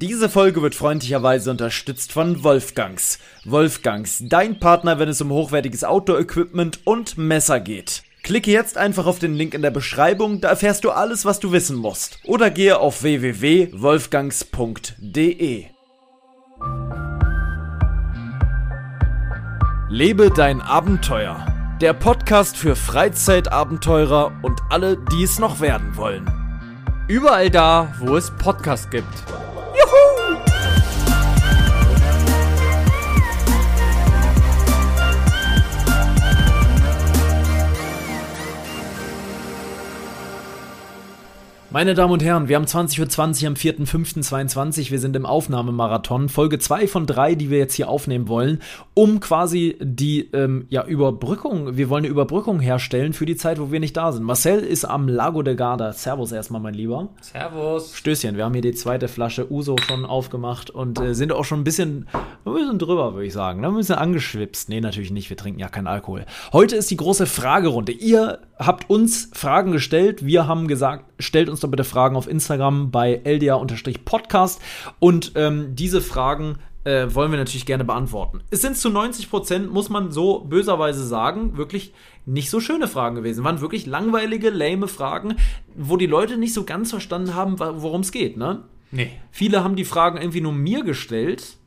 Diese Folge wird freundlicherweise unterstützt von Wolfgangs. Wolfgangs, dein Partner, wenn es um hochwertiges Outdoor-Equipment und Messer geht. Klicke jetzt einfach auf den Link in der Beschreibung, da erfährst du alles, was du wissen musst. Oder gehe auf www.wolfgangs.de. Lebe dein Abenteuer. Der Podcast für Freizeitabenteurer und alle, die es noch werden wollen. Überall da, wo es Podcasts gibt. Juhu! Meine Damen und Herren, wir haben 20.20 Uhr am 4.5.22, wir sind im Aufnahmemarathon, Folge 2 von 3, die wir jetzt hier aufnehmen wollen, um quasi die Überbrückung, wir wollen eine Überbrückung herstellen für die Zeit, wo wir nicht da sind. Marcel ist am Lago de Garda. Servus erstmal, mein Lieber. Servus. Stößchen, wir haben hier die zweite Flasche Uso schon aufgemacht und sind auch schon ein bisschen drüber, würde ich sagen, ne? Ein bisschen angeschwipst. Nee, natürlich nicht, wir trinken ja keinen Alkohol. Heute ist die große Fragerunde. Ihr habt uns Fragen gestellt, wir haben gesagt, stellt uns doch bitte Fragen auf Instagram bei LDA-Podcast und diese Fragen wollen wir natürlich gerne beantworten. Es sind zu 90%, muss man so böserweise sagen, wirklich nicht so schöne Fragen gewesen. Waren wirklich langweilige, lame Fragen, wo die Leute nicht so ganz verstanden haben, worum es geht, ne? Nee. Viele haben die Fragen irgendwie nur mir gestellt,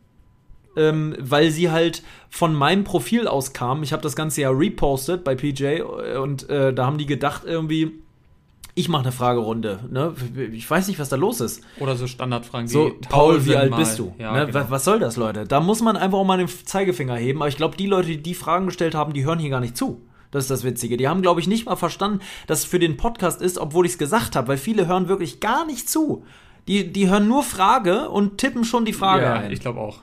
weil sie halt von meinem Profil aus kamen. Ich habe das Ganze ja repostet bei PJ und da haben die gedacht irgendwie, ich mache eine Fragerunde, ne? Ich weiß nicht, was da los ist. Oder so Standardfragen wie, so, Paul, wie alt bist du? Ja, ne? Genau. Was soll das, Leute? Da muss man einfach auch mal den Zeigefinger heben. Aber ich glaube, die Leute, die die Fragen gestellt haben, die hören hier gar nicht zu. Das ist das Witzige. Die haben, glaube ich, nicht mal verstanden, dass es für den Podcast ist, obwohl ich es gesagt habe. Weil viele hören wirklich gar nicht zu. Die hören nur Frage und tippen schon die Frage ein. Ja, ich glaube auch.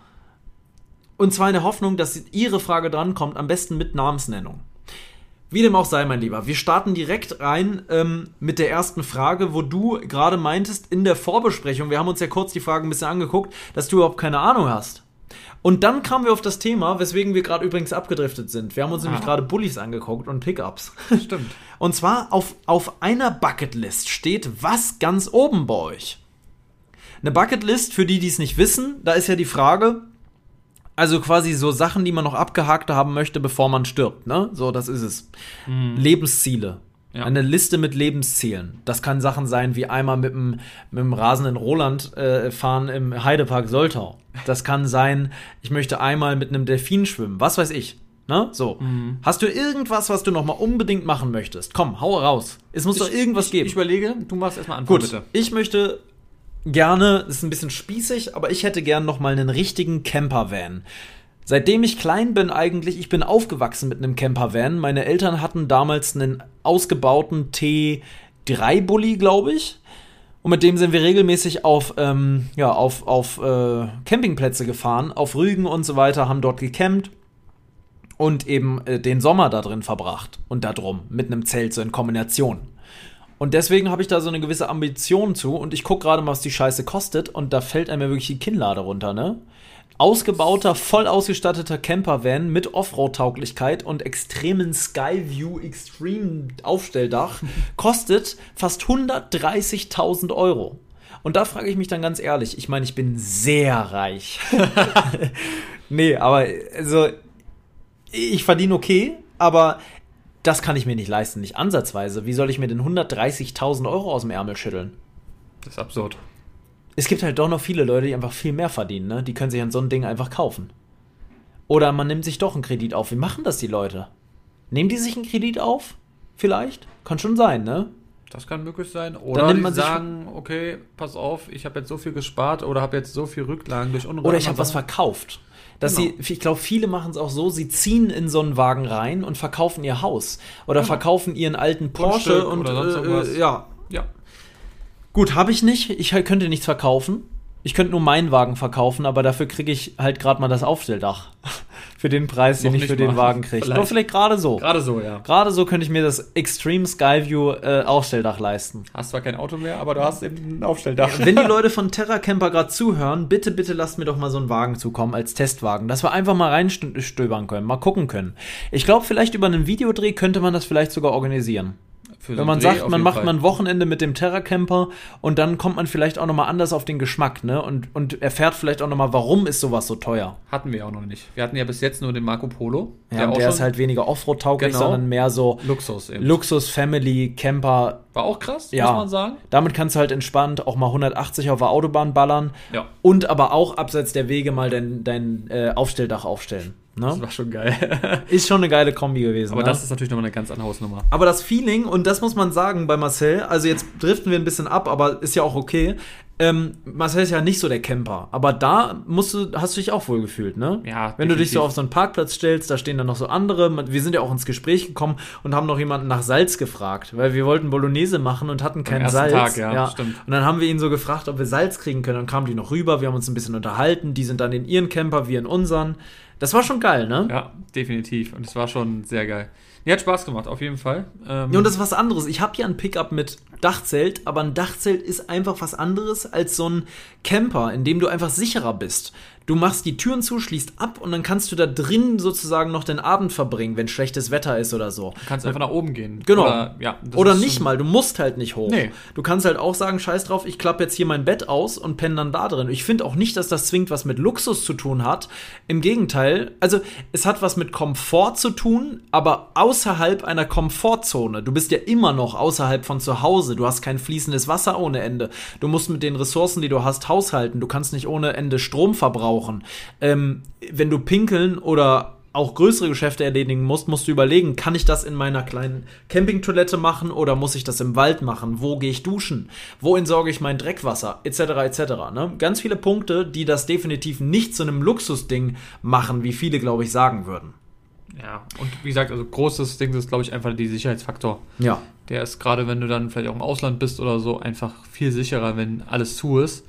Und zwar in der Hoffnung, dass ihre Frage drankommt, am besten mit Namensnennung. Wie dem auch sei, mein Lieber, wir starten direkt rein mit der ersten Frage, wo du gerade meintest in der Vorbesprechung, wir haben uns ja kurz die Fragen ein bisschen angeguckt, dass du überhaupt keine Ahnung hast. Und dann kamen wir auf das Thema, weswegen wir gerade übrigens abgedriftet sind. Wir haben uns nämlich gerade Bullies angeguckt und Pickups. Stimmt. Und zwar auf einer Bucketlist steht was ganz oben bei euch. Eine Bucketlist, für die, die es nicht wissen, da ist ja die Frage... Also quasi so Sachen, die man noch abgehakt haben möchte, bevor man stirbt, ne? So, das ist es. Mhm. Lebensziele. Ja. Eine Liste mit Lebenszielen. Das kann Sachen sein wie einmal mit dem rasenden Roland fahren im Heidepark Soltau. Das kann sein, ich möchte einmal mit einem Delfin schwimmen. Was weiß ich, ne? So. Mhm. Hast du irgendwas, was du noch mal unbedingt machen möchtest? Komm, hau raus. Es muss doch irgendwas geben. Ich überlege, du machst erstmal Anfang, bitte. Gut, ich möchte... gerne, ist ein bisschen spießig, aber ich hätte gern noch mal einen richtigen Campervan. Seitdem ich klein bin eigentlich, ich bin aufgewachsen mit einem Campervan. Meine Eltern hatten damals einen ausgebauten T3-Bulli, glaube ich. Und mit dem sind wir regelmäßig auf Campingplätze gefahren, auf Rügen und so weiter, haben dort gecampt. Und eben den Sommer da drin verbracht und da drum, mit einem Zelt so in Kombination. Und deswegen habe ich da so eine gewisse Ambition zu und ich gucke gerade mal, was die Scheiße kostet und da fällt einem ja wirklich die Kinnlade runter, ne? Ausgebauter, voll ausgestatteter Campervan mit Offroad-Tauglichkeit und extremen Skyview Extreme Aufstelldach kostet fast 130.000 Euro. Und da frage ich mich dann ganz ehrlich, ich meine, ich bin sehr reich. Nee, aber also ich verdiene okay, aber... das kann ich mir nicht leisten, nicht ansatzweise. Wie soll ich mir denn 130.000 Euro aus dem Ärmel schütteln? Das ist absurd. Es gibt halt doch noch viele Leute, die einfach viel mehr verdienen, ne? Die können sich an so einem Ding einfach kaufen. Oder man nimmt sich doch einen Kredit auf. Wie machen das die Leute? Nehmen die sich einen Kredit auf? Vielleicht? Kann schon sein, ne? Das kann möglich sein. Oder die sagen, okay, pass auf, ich habe jetzt so viel gespart oder habe jetzt so viel Rücklagen durch Unruhe. Oder ich habe was verkauft. Dass genau. Ich glaube, viele machen es auch so, sie ziehen in so einen Wagen rein und verkaufen ihr Haus. Oder verkaufen ihren alten Porsche und oder sonst was. Ja. Gut, habe ich nicht. Ich könnte nichts verkaufen. Ich könnte nur meinen Wagen verkaufen, aber dafür kriege ich halt gerade mal das Aufstelldach. Für den Preis, den ich für den Wagen kriege. Doch vielleicht gerade so. Gerade so, ja. Gerade so könnte ich mir das Extreme Skyview Aufstelldach leisten. Hast zwar kein Auto mehr, aber du hast eben ein Aufstelldach. Wenn die Leute von Terra Camper gerade zuhören, bitte lasst mir doch mal so einen Wagen zukommen als Testwagen, dass wir einfach mal reinstöbern können, mal gucken können. Ich glaube, vielleicht über einen Videodreh könnte man das vielleicht sogar organisieren. Für wenn so man Dreh sagt, man macht Fall mal ein Wochenende mit dem Terracamper und dann kommt man vielleicht auch nochmal anders auf den Geschmack, ne? Und erfährt vielleicht auch nochmal, warum ist sowas so teuer. Hatten wir auch noch nicht. Wir hatten ja bis jetzt nur den Marco Polo. Ja, der ist halt weniger Offroad-tauglich, genau, sondern mehr so Luxus, eben. Luxus, Family, Camper. War auch krass, ja, muss man sagen. Damit kannst du halt entspannt auch mal 180 auf der Autobahn ballern, ja, und aber auch abseits der Wege mal dein Aufstelldach aufstellen. Ne? Das war schon geil. Ist schon eine geile Kombi gewesen. Aber das ist natürlich nochmal eine ganz andere Hausnummer. Aber das Feeling, und das muss man sagen bei Marcel, also jetzt driften wir ein bisschen ab, aber ist ja auch okay. Marcel ist ja nicht so der Camper, aber da hast du dich auch wohl gefühlt, ne? Ja, wenn definitiv. Du dich so auf so einen Parkplatz stellst, da stehen dann noch so andere. Wir sind ja auch ins Gespräch gekommen und haben noch jemanden nach Salz gefragt, weil wir wollten Bolognese machen und hatten kein Salz. Am ersten Tag, ja, stimmt. Und dann haben wir ihn so gefragt, ob wir Salz kriegen können. Dann kamen die noch rüber, wir haben uns ein bisschen unterhalten. Die sind dann in ihren Camper, wir in unseren. Das war schon geil, ne? Ja, definitiv. Und es war schon sehr geil. Nee, hat Spaß gemacht, auf jeden Fall. Ja, und das ist was anderes. Ich habe ja ein Pickup mit Dachzelt, aber ein Dachzelt ist einfach was anderes als so ein Camper, in dem du einfach sicherer bist. Du machst die Türen zu, schließt ab und dann kannst du da drin sozusagen noch den Abend verbringen, wenn schlechtes Wetter ist oder so. Du kannst einfach nach oben gehen. Genau. Oder, ja, oder nicht mal, du musst halt nicht hoch. Nee. Du kannst halt auch sagen, scheiß drauf, ich klappe jetzt hier mein Bett aus und penne dann da drin. Ich finde auch nicht, dass das zwingend was mit Luxus zu tun hat. Im Gegenteil, also es hat was mit Komfort zu tun, aber außerhalb einer Komfortzone. Du bist ja immer noch außerhalb von zu Hause. Du hast kein fließendes Wasser ohne Ende. Du musst mit den Ressourcen, die du hast, haushalten. Du kannst nicht ohne Ende Strom verbrauchen. Wenn du pinkeln oder auch größere Geschäfte erledigen musst, musst du überlegen, kann ich das in meiner kleinen Campingtoilette machen oder muss ich das im Wald machen? Wo gehe ich duschen? Wo entsorge ich mein Dreckwasser? Etc. etc. Ne? Ganz viele Punkte, die das definitiv nicht zu einem Luxusding machen, wie viele, glaube ich, sagen würden. Ja, und wie gesagt, also großes Ding ist, glaube ich, einfach der Sicherheitsfaktor. Ja. Der ist gerade, wenn du dann vielleicht auch im Ausland bist oder so, einfach viel sicherer, wenn alles zu ist.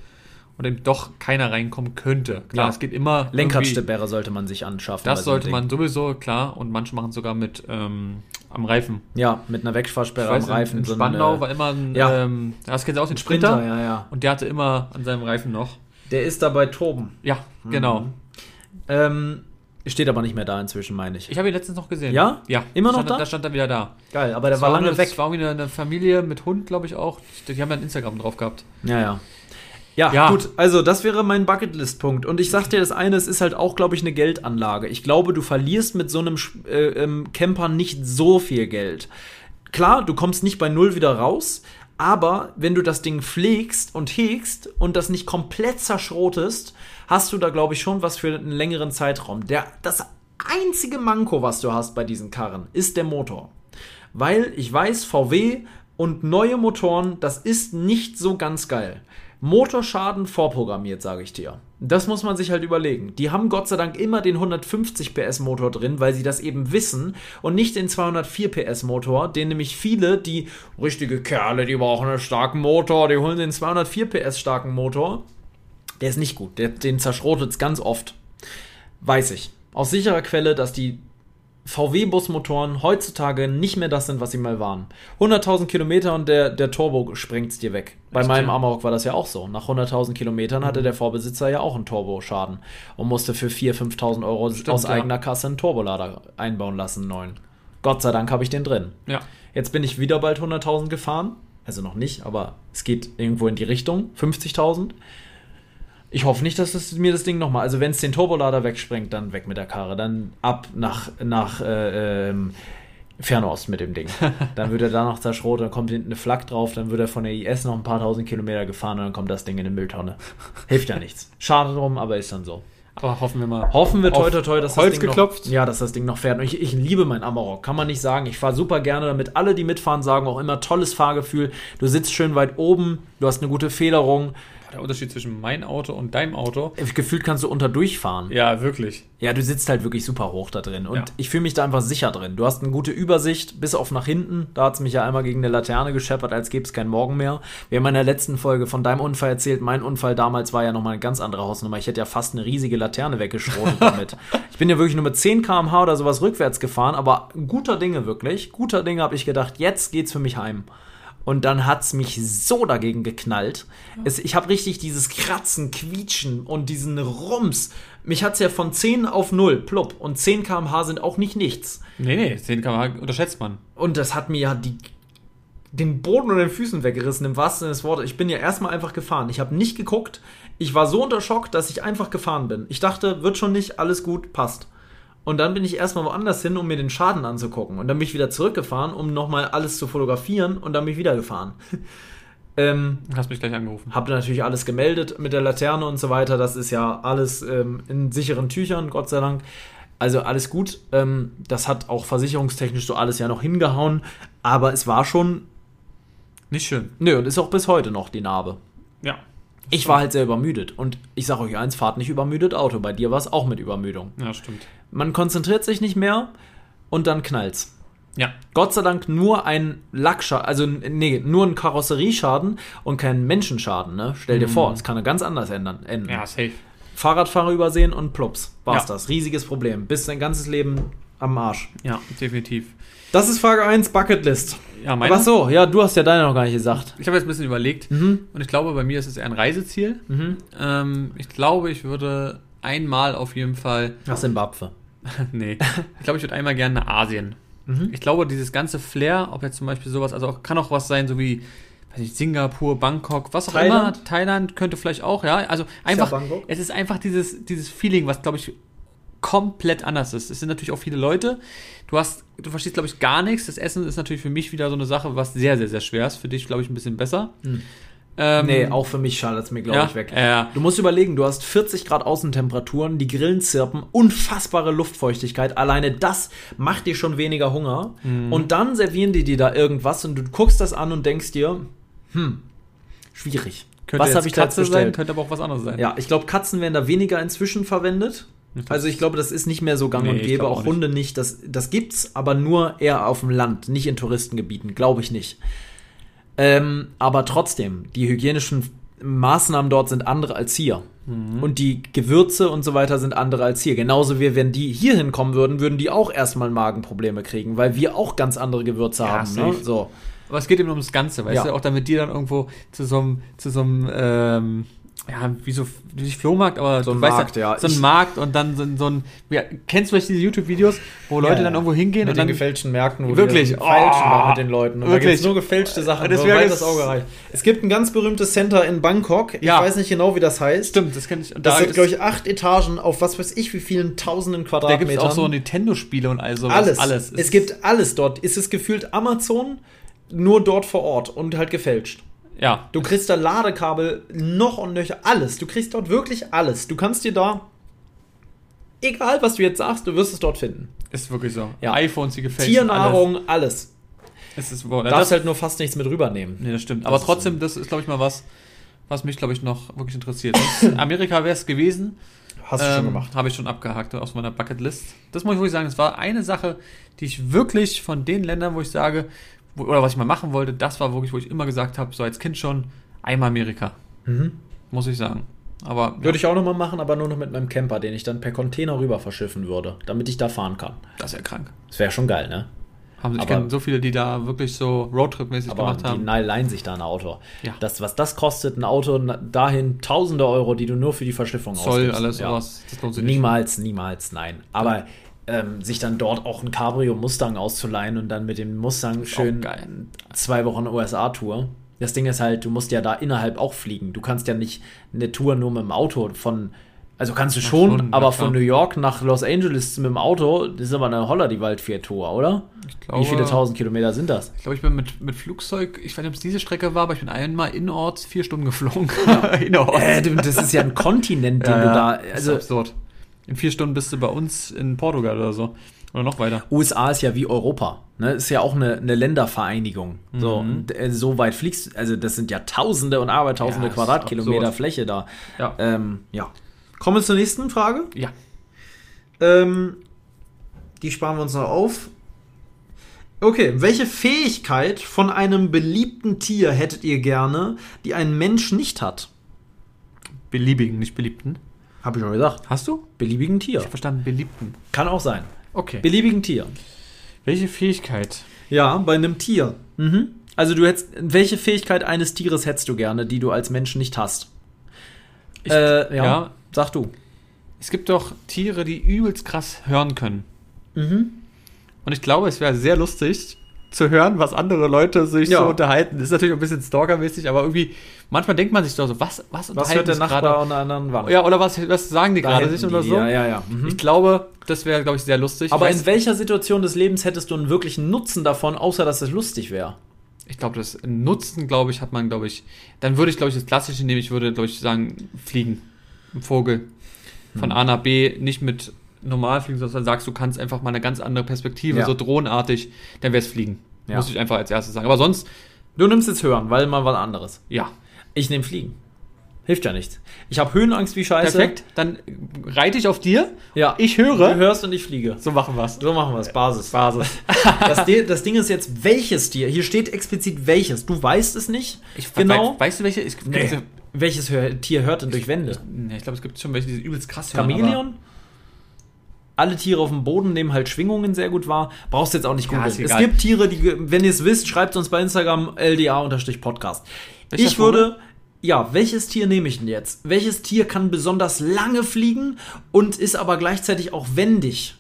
Und eben doch keiner reinkommen könnte. Klar, ja. Es geht immer. Lenkradsperre sollte man sich anschaffen. Das sollte man sowieso, klar. Und manche machen es sogar mit am Reifen. Ja, mit einer Wegfahrsperre am Reifen. In Spandau war immer ein. Ja. Das kennst du auch, den Sprinter. Ja, ja. Und der hatte immer an seinem Reifen noch. Der ist dabei Toben. Ja, genau. Steht aber nicht mehr da inzwischen, meine ich. Ich habe ihn letztens noch gesehen. Ja? Ja. Immer noch da? Da stand er wieder da. Geil, aber der war lange weg. Das war wieder eine Familie mit Hund, glaube ich auch. Die haben ja ein Instagram drauf gehabt. Ja, ja. Ja, gut, also das wäre mein Bucketlist-Punkt. Und ich sag dir, das eine, es ist halt auch, glaube ich, eine Geldanlage. Ich glaube, du verlierst mit so einem Camper nicht so viel Geld. Klar, du kommst nicht bei null wieder raus, aber wenn du das Ding pflegst und hegst und das nicht komplett zerschrotest, hast du da, glaube ich, schon was für einen längeren Zeitraum. Das einzige Manko, was du hast bei diesen Karren, ist der Motor. Weil, ich weiß, VW und neue Motoren, das ist nicht so ganz geil. Motorschaden vorprogrammiert, sage ich dir. Das muss man sich halt überlegen. Die haben Gott sei Dank immer den 150 PS Motor drin, weil sie das eben wissen und nicht den 204 PS Motor, den nämlich viele, die richtige Kerle, die brauchen einen starken Motor, die holen den 204 PS starken Motor. Der ist nicht gut, den zerschrotet es ganz oft. Weiß ich. Aus sicherer Quelle, dass die VW-Busmotoren heutzutage nicht mehr das sind, was sie mal waren. 100.000 Kilometer und der Turbo sprengt es dir weg. Bei meinem Amarok war das ja auch so. Nach 100.000 Kilometern hatte der Vorbesitzer ja auch einen Turboschaden und musste für 4.000, 5.000 Euro aus eigener Kasse einen Turbolader einbauen lassen, neuen. Gott sei Dank habe ich den drin. Ja. Jetzt bin ich wieder bald 100.000 gefahren. Also noch nicht, aber es geht irgendwo in die Richtung. 50.000. Ich hoffe nicht, dass mir das Ding nochmal... Also wenn es den Turbolader wegsprengt, dann weg mit der Karre. Dann ab nach Fernost mit dem Ding. Dann wird er da noch zerschrot, dann kommt hinten eine Flak drauf, dann wird er von der IS noch ein paar tausend Kilometer gefahren und dann kommt das Ding in eine Mülltonne. Hilft ja nichts. Schade drum, aber ist dann so. Aber hoffen wir mal. Hoffen wir toi toi toi, dass Holz das Ding geklopft. Noch, ja, dass das Ding noch fährt. Und ich liebe meinen Amarok, kann man nicht sagen. Ich fahre super gerne damit. Alle, die mitfahren, sagen auch immer, tolles Fahrgefühl. Du sitzt schön weit oben, du hast eine gute Federung. Der Unterschied zwischen meinem Auto und deinem Auto. Gefühlt kannst du durchfahren. Ja, wirklich. Ja, du sitzt halt wirklich super hoch da drin. Und ich fühle mich da einfach sicher drin. Du hast eine gute Übersicht, bis auf nach hinten. Da hat es mich ja einmal gegen eine Laterne gescheppert, als gäbe es keinen Morgen mehr. Wir haben in der letzten Folge von deinem Unfall erzählt. Mein Unfall damals war ja nochmal eine ganz andere Hausnummer. Ich hätte ja fast eine riesige Laterne weggeschrotet damit. Ich bin ja wirklich nur mit 10 km/h oder sowas rückwärts gefahren. Aber guter Dinge wirklich. Guter Dinge habe ich gedacht, jetzt geht's für mich heim. Und dann hat es mich so dagegen geknallt. Ich habe richtig dieses Kratzen, Quietschen und diesen Rums. Mich hat es ja von 10 auf 0, plupp. Und 10 km/h sind auch nicht nichts. Nee, 10 km/h unterschätzt man. Und das hat mir ja die den Boden unter den Füßen weggerissen, im wahrsten Sinne des Wortes. Ich bin ja erstmal einfach gefahren. Ich habe nicht geguckt. Ich war so unter Schock, dass ich einfach gefahren bin. Ich dachte, wird schon nicht, alles gut, passt. Und dann bin ich erstmal woanders hin, um mir den Schaden anzugucken. Und dann bin ich wieder zurückgefahren, um nochmal alles zu fotografieren. Und dann bin ich wieder gefahren. Hast mich gleich angerufen. Hab natürlich alles gemeldet mit der Laterne und so weiter. Das ist ja alles in sicheren Tüchern, Gott sei Dank. Also alles gut. Das hat auch versicherungstechnisch so alles ja noch hingehauen. Aber es war schon... nicht schön. Nö, und ist auch bis heute noch die Narbe. Ja. Ich war halt sehr übermüdet. Und ich sag euch eins, fahrt nicht übermüdet Auto. Bei dir war es auch mit Übermüdung. Ja, stimmt. Man konzentriert sich nicht mehr und dann knallt's. Ja. Gott sei Dank nur ein Lackschaden, also nee, nur ein Karosserieschaden und kein Menschenschaden, ne? Stell dir vor, es kann ganz anders enden. Ja, safe. Fahrradfahrer übersehen und plups, war's das. Riesiges Problem. Bis dein ganzes Leben am Arsch. Ja, definitiv. Das ist Frage 1, Bucketlist. Ja, meine? Ach so, ja, du hast ja deine noch gar nicht gesagt. Ich habe jetzt ein bisschen überlegt und ich glaube, bei mir ist es eher ein Reiseziel. Ich glaube, ich würde einmal auf jeden Fall... nach Simbabwe. Nee, ich glaube, ich würde einmal gerne nach Asien. Ich glaube, dieses ganze Flair, ob jetzt zum Beispiel sowas, also auch, kann auch was sein, so wie... weiß nicht, Singapur, Bangkok, was auch immer. Thailand könnte vielleicht auch, ja. Also einfach, ja, es ist einfach dieses Feeling, was, glaube ich, komplett anders ist. Es sind natürlich auch viele Leute. Du verstehst, glaube ich, gar nichts. Das Essen ist natürlich für mich wieder so eine Sache, was sehr, sehr, sehr schwer ist. Für dich, glaube ich, ein bisschen besser. Nee, auch für mich schadet es mir, glaube ich, weg. Du musst überlegen, du hast 40 Grad Außentemperaturen, die Grillen zirpen, unfassbare Luftfeuchtigkeit. Alleine das macht dir schon weniger Hunger. Und dann servieren die dir da irgendwas und du guckst das an und denkst dir, schwierig. Könnte was habe ich Katze da sein? Könnte aber auch was anderes sein. Ja, ich glaube, Katzen werden da weniger inzwischen verwendet. Also ich glaube, das ist nicht mehr so gang und gäbe, auch Hunde nicht. Das gibt's, aber nur eher auf dem Land, nicht in Touristengebieten, glaube ich nicht. Aber trotzdem, die hygienischen Maßnahmen dort sind andere als hier. Und die Gewürze und so weiter sind andere als hier. Genauso wie wenn die hier hinkommen würden, würden die auch erstmal Magenprobleme kriegen, weil wir auch ganz andere Gewürze haben. Ne? So. Aber es geht eben ums Ganze, weißt du, auch damit dir dann irgendwo zu so einem ja, wie so nicht Flohmarkt, aber so ein Markt, so ein Markt und dann so ein kennst du vielleicht diese YouTube-Videos, wo Leute dann irgendwo hingehen mit und den dann gefälschten Märkten, wo wirklich falschen mit den Leuten und wirklich. Da gibt's nur gefälschte Sachen, das wäre das Auge reicht. Es gibt ein ganz berühmtes Center in Bangkok, ich weiß nicht genau, wie das heißt. Stimmt, das kenne ich. Das sind, glaube ich, 8 Etagen auf was weiß ich wie vielen tausenden Quadratmetern. Da gibt's auch so Nintendo-Spiele und all sowas. Alles. Es gibt alles dort. Ist es gefühlt Amazon nur dort vor Ort und halt gefälscht. Ja. Du kriegst da Ladekabel, noch und nöcher, alles. Du kriegst dort wirklich alles. Du kannst dir da, egal was du jetzt sagst, du wirst es dort finden. Ist wirklich so. Ja. iPhones, die gefälscht. Tiernahrung, alles. Es ist, wow, darfst halt nur fast nichts mit rübernehmen. Nee, das stimmt. Aber trotzdem, das ist, glaube ich, mal was mich, glaube ich, noch wirklich interessiert. Amerika wäre es gewesen. Hast du schon gemacht. Habe ich schon abgehakt aus meiner Bucketlist. Das muss ich wirklich sagen, das war eine Sache, die ich wirklich von den Ländern, wo ich sage... oder was ich mal machen wollte, das war wirklich, wo ich immer gesagt habe, so als Kind schon, einmal Amerika. Muss ich sagen. Aber würde ich auch nochmal machen, aber nur noch mit meinem Camper, den ich dann per Container rüber verschiffen würde, damit ich da fahren kann. Das ist ja krank. Das wäre schon geil, ne? Ich kenne so viele, die da wirklich so Roadtrip-mäßig gemacht haben. Die leihen sich da ein Auto. Ja. Was das kostet, ein Auto dahin, tausende Euro, die du nur für die Verschiffung ausgibst. Zoll, alles sowas. Das lohnt sich nicht. Niemals, nein. Aber... sich dann dort auch ein Cabrio Mustang auszuleihen und dann mit dem Mustang schön 2 Wochen USA-Tour. Das Ding ist halt, du musst ja da innerhalb auch fliegen. Du kannst ja nicht eine Tour nur mit dem Auto kannst du schon aber von New York nach Los Angeles mit dem Auto, das ist aber eine Holler die Waldfährtour, oder? Ich glaube, wie viele 1000 Kilometer sind das? Ich glaube, ich bin mit Flugzeug, ich weiß nicht, ob es diese Strecke war, aber ich bin einmal innerorts 4 Stunden geflogen. Ja. Innerorts. Das ist ja ein Kontinent, den du da... Also, das ist absurd. In 4 Stunden bist du bei uns in Portugal oder so. Oder noch weiter. USA ist ja wie Europa. Ne? Ist ja auch eine Ländervereinigung. So, und, so weit fliegst du. Also das sind ja Tausende und Abertausende Quadratkilometer Fläche da. Ja. Kommen wir zur nächsten Frage. Ja. Die sparen wir uns noch auf. Okay. Welche Fähigkeit von einem beliebten Tier hättet ihr gerne, die ein Mensch nicht hat? Beliebigen, nicht beliebten. Hab ich schon gesagt. Hast du? Beliebigen Tier. Ich hab verstanden, beliebten. Kann auch sein. Okay. Beliebigen Tier. Welche Fähigkeit? Ja, bei einem Tier. Also welche Fähigkeit eines Tieres hättest du gerne, die du als Mensch nicht hast? Sag du. Es gibt doch Tiere, die übelst krass hören können. Und ich glaube, es wäre sehr lustig, zu hören, was andere Leute sich so unterhalten. Das ist natürlich ein bisschen stalkermäßig, aber irgendwie, manchmal denkt man sich doch so, was unterhalten sich gerade? Was hört der Nachbar an der anderen Wand? Ja, oder was sagen die gerade sich oder so? Ja. Mhm. Ich glaube, das wäre, glaube ich, sehr lustig. Aber in welcher Situation des Lebens hättest du einen wirklichen Nutzen davon, außer dass es lustig wäre? Ich glaube, das Nutzen, glaube ich, hat man, glaube ich, dann würde ich, glaube ich, das Klassische nehmen, ich würde, glaube ich, sagen, fliegen. Ein Vogel. Von A nach B, nicht mit normal fliegen, sondern sagst, du kannst einfach mal eine ganz andere Perspektive, so drohnenartig, dann wär's fliegen. Ja. Muss ich einfach als erstes sagen. Aber sonst, du nimmst jetzt hören, weil mal was anderes. Ja. Ich nehme fliegen. Hilft ja nichts. Ich habe Höhenangst wie Scheiße. Perfekt, dann reite ich auf dir. Ja. Ich höre. Du hörst und ich fliege. So machen wir es. Basis. Das Ding ist jetzt, welches Tier? Hier steht explizit welches. Du weißt es nicht. Weißt du welche? Welches Tier hört denn durch Wände? Ich glaube, es gibt schon welche, die übelst krass hören. Chamäleon? Alle Tiere auf dem Boden nehmen halt Schwingungen sehr gut wahr. Brauchst jetzt auch nicht googeln. Es gibt Tiere, die, wenn ihr es wisst, schreibt uns bei Instagram LDA_Podcast. Welches Tier nehme ich denn jetzt? Welches Tier kann besonders lange fliegen und ist aber gleichzeitig auch wendig?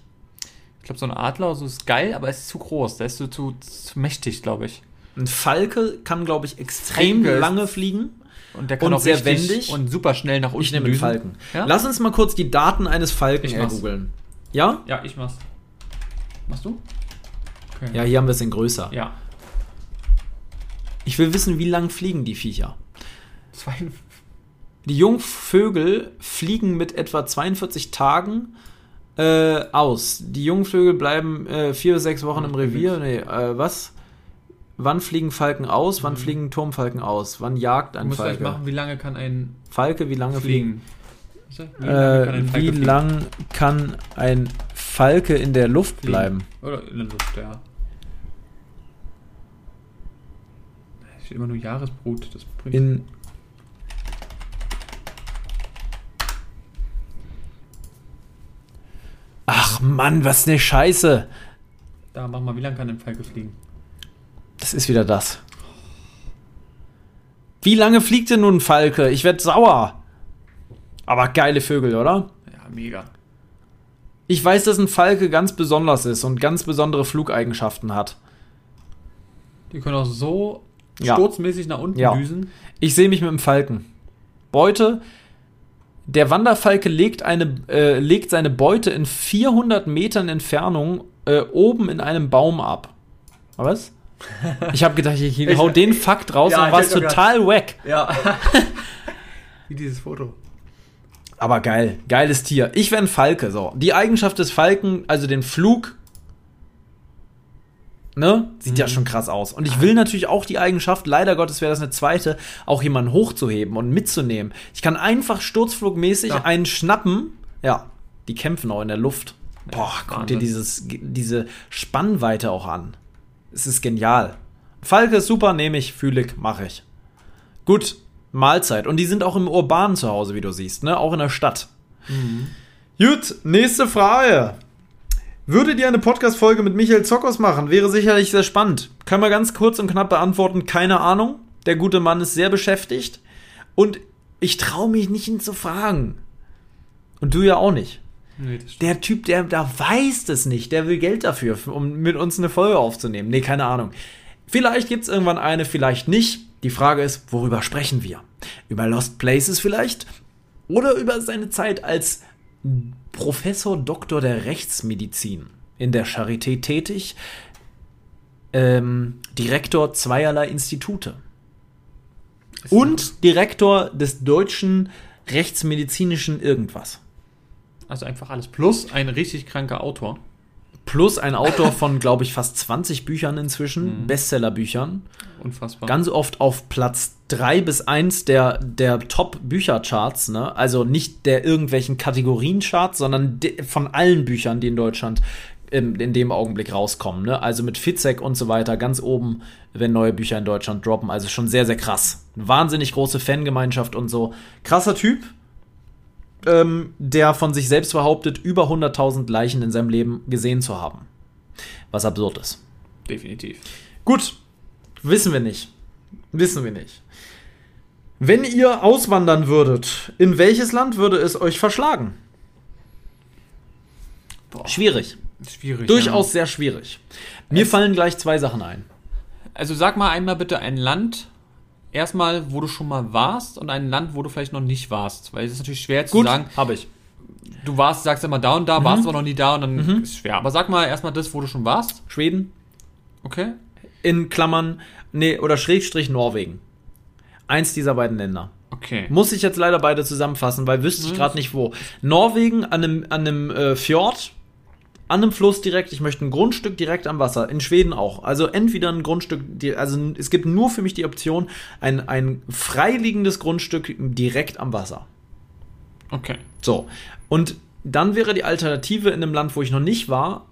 Ich glaube, so ein Adler so ist geil, aber es ist zu groß. Der ist so zu mächtig, glaube ich. Ein Falke kann, glaube ich, extrem lange fliegen. Und der kann auch sehr wendig und super schnell nach unten. Ich nehme einen Falken. Ja? Lass uns mal kurz die Daten eines Falken googeln. Ja? Ja, ich mach's. Machst du? Okay. Ja, hier haben wir es in größer. Ja. Ich will wissen, wie lang fliegen die Viecher? Die Jungvögel fliegen mit etwa 42 Tagen aus. Die Jungvögel bleiben 4 bis 6 Wochen im Revier. Wann fliegen Falken aus? Wann fliegen Turmfalken aus? Wann jagt ein Falke? Du musst gleich machen, wie lange kann ein Falke fliegen? Wie lang kann ein Falke in der Luft bleiben? Oder in der Luft, ja. Es steht immer nur Jahresbrut. Das bringt Ach Mann, was eine Scheiße. Da, mach mal, wie lange kann ein Falke fliegen? Das ist wieder das. Wie lange fliegt denn nun ein Falke? Ich werd sauer. Aber geile Vögel, oder? Ja, mega. Ich weiß, dass ein Falke ganz besonders ist und ganz besondere Flugeigenschaften hat. Die können auch so sturzmäßig nach unten düsen. Ich sehe mich mit dem Falken. Beute. Der Wanderfalke legt seine Beute in 400 Metern Entfernung oben in einem Baum ab. Aber was? Ich habe gedacht, ich hau den Fakt raus und war total wack. Ja. Wie dieses Foto. Aber geil. Geiles Tier. Ich wäre ein Falke. So. Die Eigenschaft des Falken, also den Flug, sieht ja schon krass aus. Und ich will natürlich auch die Eigenschaft, leider Gottes wäre das eine zweite, auch jemanden hochzuheben und mitzunehmen. Ich kann einfach sturzflugmäßig einen schnappen. Ja, die kämpfen auch in der Luft. Boah, guck dir diese Spannweite auch an. Es ist genial. Falke ist super, nehme ich, fühle ich, mache ich. Gut, Mahlzeit. Und die sind auch im Urbanen zu Hause, wie du siehst, ne? Auch in der Stadt. Mhm. Gut, nächste Frage. Würdet ihr eine Podcast-Folge mit Michael Zockos machen? Wäre sicherlich sehr spannend. Können wir ganz kurz und knapp beantworten, keine Ahnung. Der gute Mann ist sehr beschäftigt. Und ich traue mich nicht, ihn zu fragen. Und du ja auch nicht. Nee, der Typ, der weiß es nicht. Der will Geld dafür, um mit uns eine Folge aufzunehmen. Nee, keine Ahnung. Vielleicht gibt es irgendwann eine, vielleicht nicht. Die Frage ist, worüber sprechen wir? Über Lost Places vielleicht? Oder über seine Zeit als Professor Doktor der Rechtsmedizin, in der Charité tätig, Direktor zweierlei Institute und Direktor des deutschen rechtsmedizinischen irgendwas. Also einfach alles. Plus ein richtig kranker Autor. Plus ein Autor von, glaube ich, fast 20 Büchern inzwischen, Bestsellerbüchern. Unfassbar. Ganz oft auf Platz 3 bis 1 der Top-Bücher-Charts, ne? Also nicht der irgendwelchen Kategorien-Charts, sondern von allen Büchern, die in Deutschland in dem Augenblick rauskommen, ne? Also mit Fitzek und so weiter, ganz oben, wenn neue Bücher in Deutschland droppen. Also schon sehr, sehr krass. Eine wahnsinnig große Fangemeinschaft und so. Krasser Typ. Der von sich selbst behauptet, über 100.000 Leichen in seinem Leben gesehen zu haben. Was absurd ist. Definitiv. Gut, wissen wir nicht. Wenn ihr auswandern würdet, in welches Land würde es euch verschlagen? Boah. Schwierig. Schwierig. Durchaus ja. Sehr schwierig. Mir fallen gleich zwei Sachen ein. Also sag mal einmal bitte ein Land, erstmal, wo du schon mal warst und ein Land, wo du vielleicht noch nicht warst. Weil es ist natürlich schwer zu sagen. Gut, habe ich. Du warst, sagst immer da und da, warst aber noch nie da und dann ist es schwer. Aber sag mal erstmal das, wo du schon warst. Schweden. Okay. In Klammern, oder Schrägstrich Norwegen. Eins dieser beiden Länder. Okay. Muss ich jetzt leider beide zusammenfassen, weil wüsste ich gerade nicht wo. Norwegen an einem Fjord, an einem Fluss direkt. Ich möchte ein Grundstück direkt am Wasser. In Schweden auch. Also entweder ein Grundstück, es gibt nur für mich die Option, ein freiliegendes Grundstück direkt am Wasser. Okay. So. Und dann wäre die Alternative in einem Land, wo ich noch nicht war,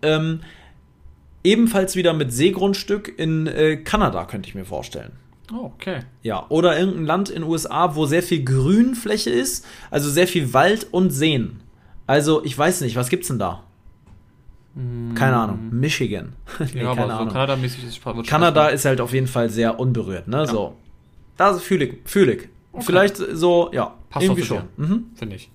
ebenfalls wieder mit Seegrundstück in Kanada, könnte ich mir vorstellen. Oh, okay. Ja, oder irgendein Land in den USA, wo sehr viel Grünfläche ist, also sehr viel Wald und Seen. Also, ich weiß nicht, was gibt's denn da? Keine Ahnung, Michigan. Keine Ahnung. Kanada-mäßig ist es. Kanada ist halt auf jeden Fall sehr unberührt, ne? Ja. So. Das fühle ich. Okay. Vielleicht so, ja, passt irgendwie schon. Finde ich.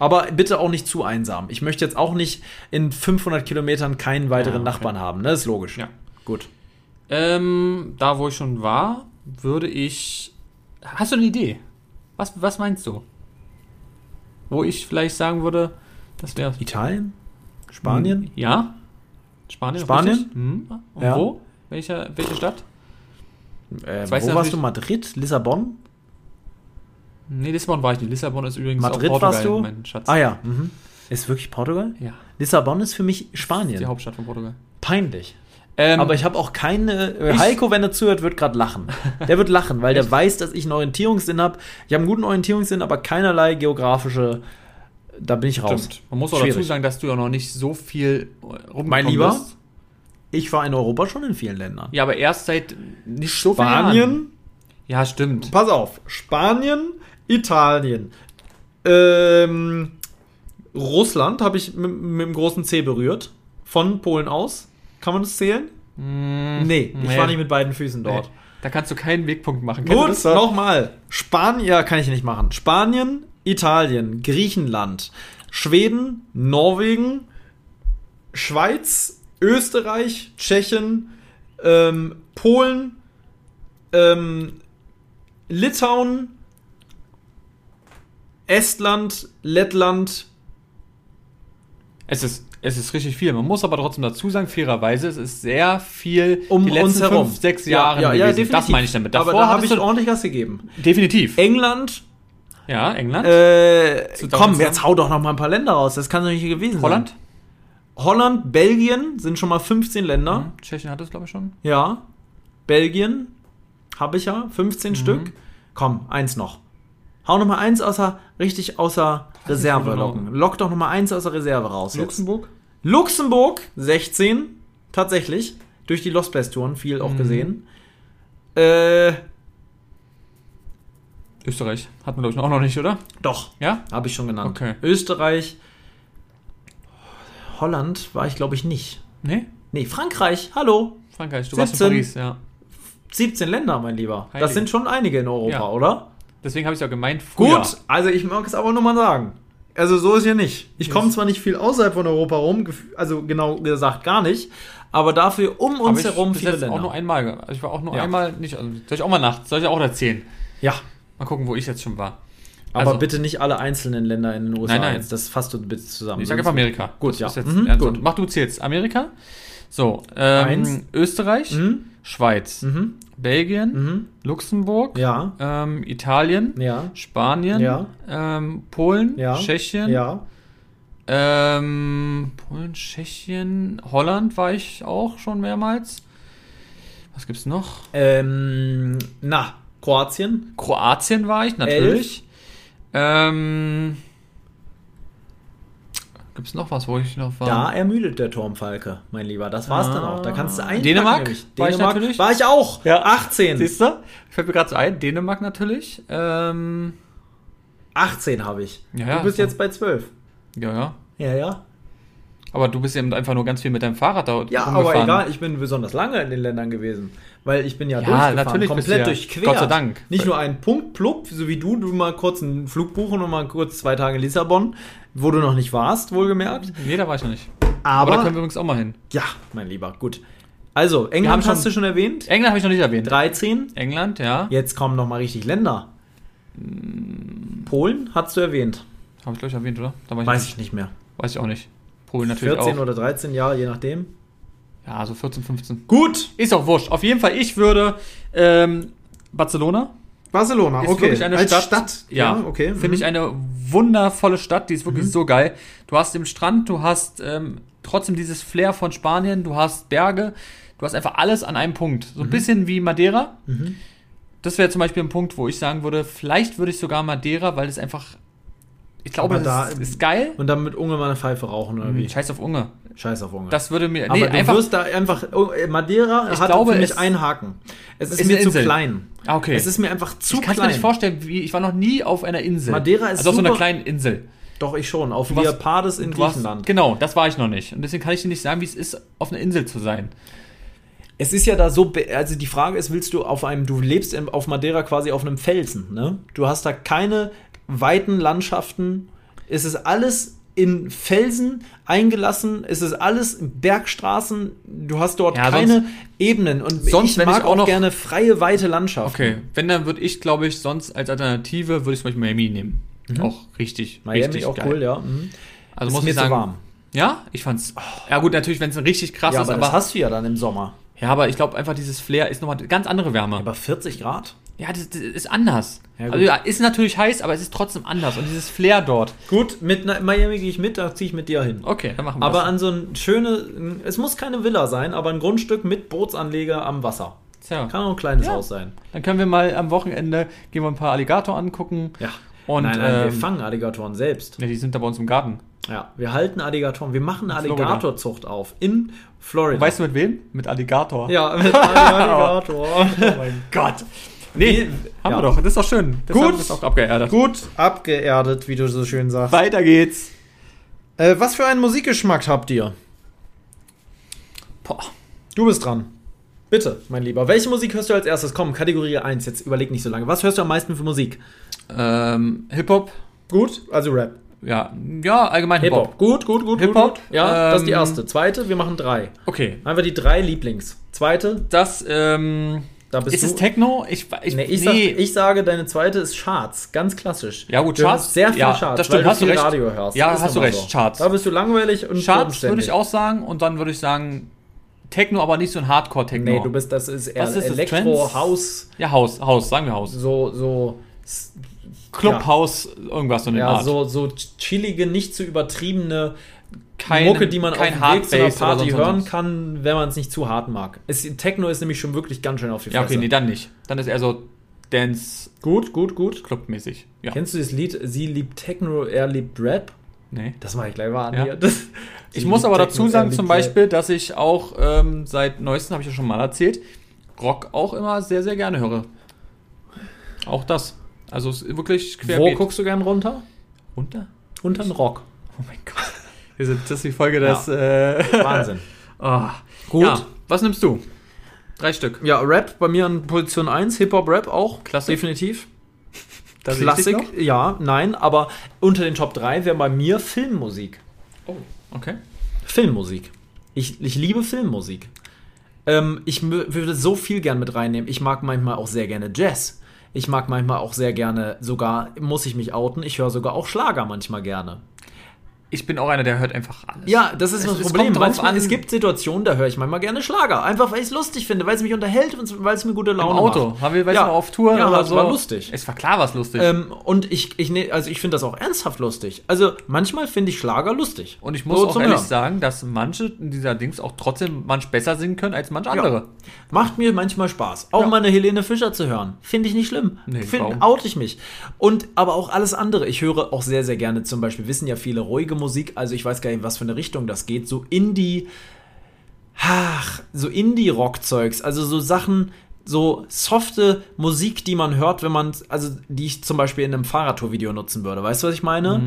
Aber bitte auch nicht zu einsam. Ich möchte jetzt auch nicht in 500 Kilometern keinen weiteren Nachbarn haben, ne? Ist logisch. Ja. Gut. Da, wo ich schon war, würde ich... Hast du eine Idee? Was meinst du? Wo ich vielleicht sagen würde, das wäre... Italien? Spanien? Ja. Spanien? Und wo? Welche Stadt? Wo warst du? Madrid? Lissabon? Nee, Lissabon war ich nicht. Lissabon ist übrigens Madrid auch Portugal, warst du? Mein Schatz. Ah ja. Ist wirklich Portugal? Ja. Lissabon ist für mich Spanien. Das ist die Hauptstadt von Portugal. Peinlich. Aber ich habe auch keine... Heiko, wenn er zuhört, wird gerade lachen. Der wird lachen, weil der weiß, dass ich einen Orientierungssinn habe. Ich habe einen guten Orientierungssinn, aber keinerlei geografische... Da bin ich raus. Stimmt. Man muss auch dazu sagen, dass du ja noch nicht so viel rumgekommen bist. Mein Lieber, ich war in Europa schon in vielen Ländern. Ja, aber erst seit nicht so vielen Jahren. Spanien? Ja, stimmt. Pass auf. Spanien, Italien, Russland habe ich mit dem großen C berührt. Von Polen aus. Kann man das zählen? Nee, ich war nicht mit beiden Füßen dort. Nee. Da kannst du keinen Wegpunkt machen. Gut, nochmal. Spanien kann ich nicht machen. Spanien, Italien, Griechenland, Schweden, Norwegen, Schweiz, Österreich, Tschechien, Polen, Litauen, Estland, Lettland. Es ist richtig viel. Man muss aber trotzdem dazu sagen, fairerweise, es ist sehr viel die letzten uns herum. 5-6 Jahre gewesen. Das meine ich damit. Davor aber da habe ich ordentlich was gegeben. Definitiv. England. Ja, England. Komm, jetzt hau doch noch mal ein paar Länder raus. Das kann doch nicht gewesen sein. Holland, Belgien sind schon mal 15 Länder. Tschechien hat es, glaube ich, schon. Ja. Belgien habe ich 15 Stück. Komm, eins noch. Hau noch mal eins außer Reserve locken. Lock doch noch mal eins aus der Reserve raus. Luxemburg? Jetzt. Luxemburg, 16. Tatsächlich. Durch die Lost Place Touren viel auch gesehen. Österreich. Hat man, glaube ich, auch noch nicht, oder? Doch. Ja? Habe ich schon genannt. Okay. Österreich. Holland war ich, glaube ich, nicht. Nee? Nee, Frankreich. Hallo. Frankreich, du warst in Paris, ja. 17 Länder, mein Lieber. Heilig. Das sind schon einige in Europa, oder? Deswegen habe ich es ja gemeint. Früher. Gut, also ich mag es aber nur mal sagen. Also so ist ja nicht. Ich komme zwar nicht viel außerhalb von Europa rum, also genau gesagt gar nicht, aber dafür um uns herum viele Länder. Auch nur einmal. Also ich war auch nur einmal nicht. Also soll ich auch mal soll ich auch erzählen? Ja. Mal gucken, wo ich jetzt schon war. Also, aber bitte nicht alle einzelnen Länder in den USA. Nein. Das fasst du bitte zusammen. Ich sage einfach Amerika. Gut, das gut. Mach du zählst. Amerika. So, Österreich, Schweiz, Belgien, Luxemburg, Italien, Spanien, Polen, Tschechien, Holland war ich auch schon mehrmals. Was gibt's noch? Kroatien. Kroatien war ich, natürlich. Gibt's noch was, wo ich noch war? Da ermüdet der Turmfalke, mein Lieber. Das war's dann auch. Da kannst du einpacken. Dänemark war ich auch. Ja. 18. Siehst du? Fällt mir gerade so ein. Dänemark natürlich. 18 habe ich. Ja, du bist jetzt bei 12. Ja. Aber du bist eben einfach nur ganz viel mit deinem Fahrrad da rumgefahren. Ja, aber egal, ich bin besonders lange in den Ländern gewesen. Weil ich bin durchgefahren, natürlich komplett durchquert. Gott sei Dank. Nicht nur einen Punkt, plupp, so wie du mal kurz einen Flug buchen und mal kurz 2 Tage in Lissabon, wo du noch nicht warst, wohlgemerkt. Nee, da war ich noch nicht. Aber da können wir übrigens auch mal hin. Ja, mein Lieber, gut. Also, England hast du schon erwähnt. England habe ich noch nicht erwähnt. 13. England, ja. Jetzt kommen nochmal richtig Länder. Polen hast du erwähnt. Habe ich, glaube ich, erwähnt, oder? Da weiß ich nicht mehr. Weiß ich auch nicht. Polen natürlich 14 auch. 14 oder 13 Jahre, je nachdem. Ja, so 14, 15. Gut. Ist auch wurscht. Auf jeden Fall, ich würde Barcelona. Barcelona, ist okay. Eine als Stadt. Ja, okay. Finde ich eine wundervolle Stadt. Die ist wirklich so geil. Du hast den Strand, du hast trotzdem dieses Flair von Spanien, du hast Berge, du hast einfach alles an einem Punkt. So ein bisschen wie Madeira. Das wäre zum Beispiel ein Punkt, wo ich sagen würde, vielleicht würde ich sogar Madeira, weil es einfach... Ich glaube, das ist geil. Und dann mit Unge mal eine Pfeife rauchen, oder wie? Scheiß auf Unge. Scheiß auf Unge. Das würde mir... Nee, aber du wirst da einfach... Madeira hat für mich einen Haken. Es ist mir zu klein. Ah, okay. Es ist mir einfach zu klein. Ich kann es mir nicht vorstellen, ich war noch nie auf einer Insel. Madeira ist also super, auf so einer kleinen Insel. Doch, ich schon. Auf Leopardes in Griechenland. Genau, das war ich noch nicht. Und deswegen kann ich dir nicht sagen, wie es ist, auf einer Insel zu sein. Es ist ja da so, also die Frage ist, du lebst auf Madeira quasi auf einem Felsen, ne? Du hast da keine weiten Landschaften, es ist alles in Felsen eingelassen, es ist alles Bergstraßen, du hast dort keine Ebenen und ich mag auch noch gerne freie, weite Landschaften. Okay, wenn, dann würde ich, glaube ich, sonst als Alternative, würde ich zum Beispiel Miami nehmen. Auch richtig, Miami richtig auch geil. Cool, ja. Also muss ich sagen, warm. Ja, ich fand's. Ja gut, natürlich, wenn es richtig krass ist, aber das hast du ja dann im Sommer. Ja, aber ich glaube einfach, dieses Flair ist nochmal eine ganz andere Wärme. Aber 40 Grad? Ja, das ist anders. Ja, also ist natürlich heiß, aber es ist trotzdem anders. Und dieses Flair dort. Gut, mit Miami gehe ich mit, da ziehe ich mit dir hin. Okay, dann machen wir das. Aber an so ein schönes, es muss keine Villa sein, aber ein Grundstück mit Bootsanleger am Wasser. Tja. Kann auch ein kleines Haus sein. Dann können wir mal am Wochenende, gehen wir ein paar Alligator angucken. Ja. Und, nein, wir fangen Alligatoren selbst. Ja, die sind da bei uns im Garten. Ja, wir halten Alligatoren. Wir machen eine Alligatorzucht auf in Florida. Und weißt du mit wem? Mit Alligator. Ja, mit Alligator. Oh mein Gott. Nee, haben wir doch. Das ist doch schön. Das gut, ist auch abgeerdet. Gut abgeerdet, wie du so schön sagst. Weiter geht's. Was für einen Musikgeschmack habt ihr? Boah. Du bist dran. Bitte, mein Lieber. Welche Musik hörst du als erstes? Komm, Kategorie 1. Jetzt überleg nicht so lange. Was hörst du am meisten für Musik? Hip-Hop. Gut, also Rap. Ja, allgemein Hip-Hop. Gut. Hip-Hop. Ja, das ist die erste. Zweite, wir machen 3. Okay. Einfach die 3 Lieblings. Zweite. Das, da bist ist du. Es Techno? Ich sage, deine zweite ist Charts. Ganz klassisch. Ja gut, Charts. Du hast sehr viel Charts, das stimmt, weil du viel Radio hörst. Ja, hast du recht, so. Charts. Da bist du langweilig und Charts würde ich auch sagen. Und dann würde ich sagen Techno, aber nicht so ein Hardcore-Techno. Nee, das ist eher Elektro-House. Ja, House, sagen wir House. So Clubhouse, irgendwas so eine Art. Ja, so chillige, nicht zu übertriebene Mucke, die man auf dem Weg zu einer Party hören kann, wenn man es nicht zu hart mag. Techno ist nämlich schon wirklich ganz schön auf die Fresse. Ja, okay, nee, dann nicht. Dann ist eher so Dance. Gut. Clubmäßig. Ja. Kennst du das Lied, sie liebt Techno, er liebt Rap? Nee. Das mache ich gleich mal an hier. Ich muss aber dazu sagen, zum Beispiel, dass ich auch seit neuestem, habe ich ja schon mal erzählt, Rock auch immer sehr, sehr gerne höre. Auch das. Also es ist wirklich querbeet. Wo guckst du gern runter? Unter den Rock. Oh mein Gott. Das ist die Folge des... Wahnsinn. Oh. Gut. Ja. Was nimmst du? 3 Stück. Ja, Rap bei mir an Position 1. Hip-Hop-Rap auch. Klassik. Definitiv. Das Klassik, ja, nein. Aber unter den Top 3 wäre bei mir Filmmusik. Oh, okay. Filmmusik. Ich liebe Filmmusik. Ich würde so viel gern mit reinnehmen. Ich mag manchmal auch sehr gerne Jazz. Ich mag manchmal auch sehr gerne, sogar muss ich mich outen, ich höre sogar auch Schlager manchmal gerne. Ich bin auch einer, der hört einfach alles. Ja, das ist das Problem. Manchmal, es gibt Situationen, da höre ich manchmal gerne Schlager. Einfach, weil ich es lustig finde, weil es mich unterhält und weil es mir gute Laune macht. Im Auto, haben wir noch auf Tour oder so. Ja, es war lustig. Es war klar, was lustig. Und ich finde das auch ernsthaft lustig. Also manchmal finde ich Schlager lustig. Und ich muss auch ehrlich sagen, dass manche in dieser Dings auch trotzdem manch besser singen können als manch andere. Ja. Macht mir manchmal Spaß. Auch mal eine Helene Fischer zu hören. Finde ich nicht schlimm. Nee, oute ich mich. Und aber auch alles andere. Ich höre auch sehr, sehr gerne zum Beispiel, wissen ja viele, ruhige Musik, also ich weiß gar nicht, was für eine Richtung das geht, so Indie-Rock-Zeugs, also so Sachen, so softe Musik, die man hört, die ich zum Beispiel in einem Fahrradtour-Video nutzen würde, weißt du, was ich meine?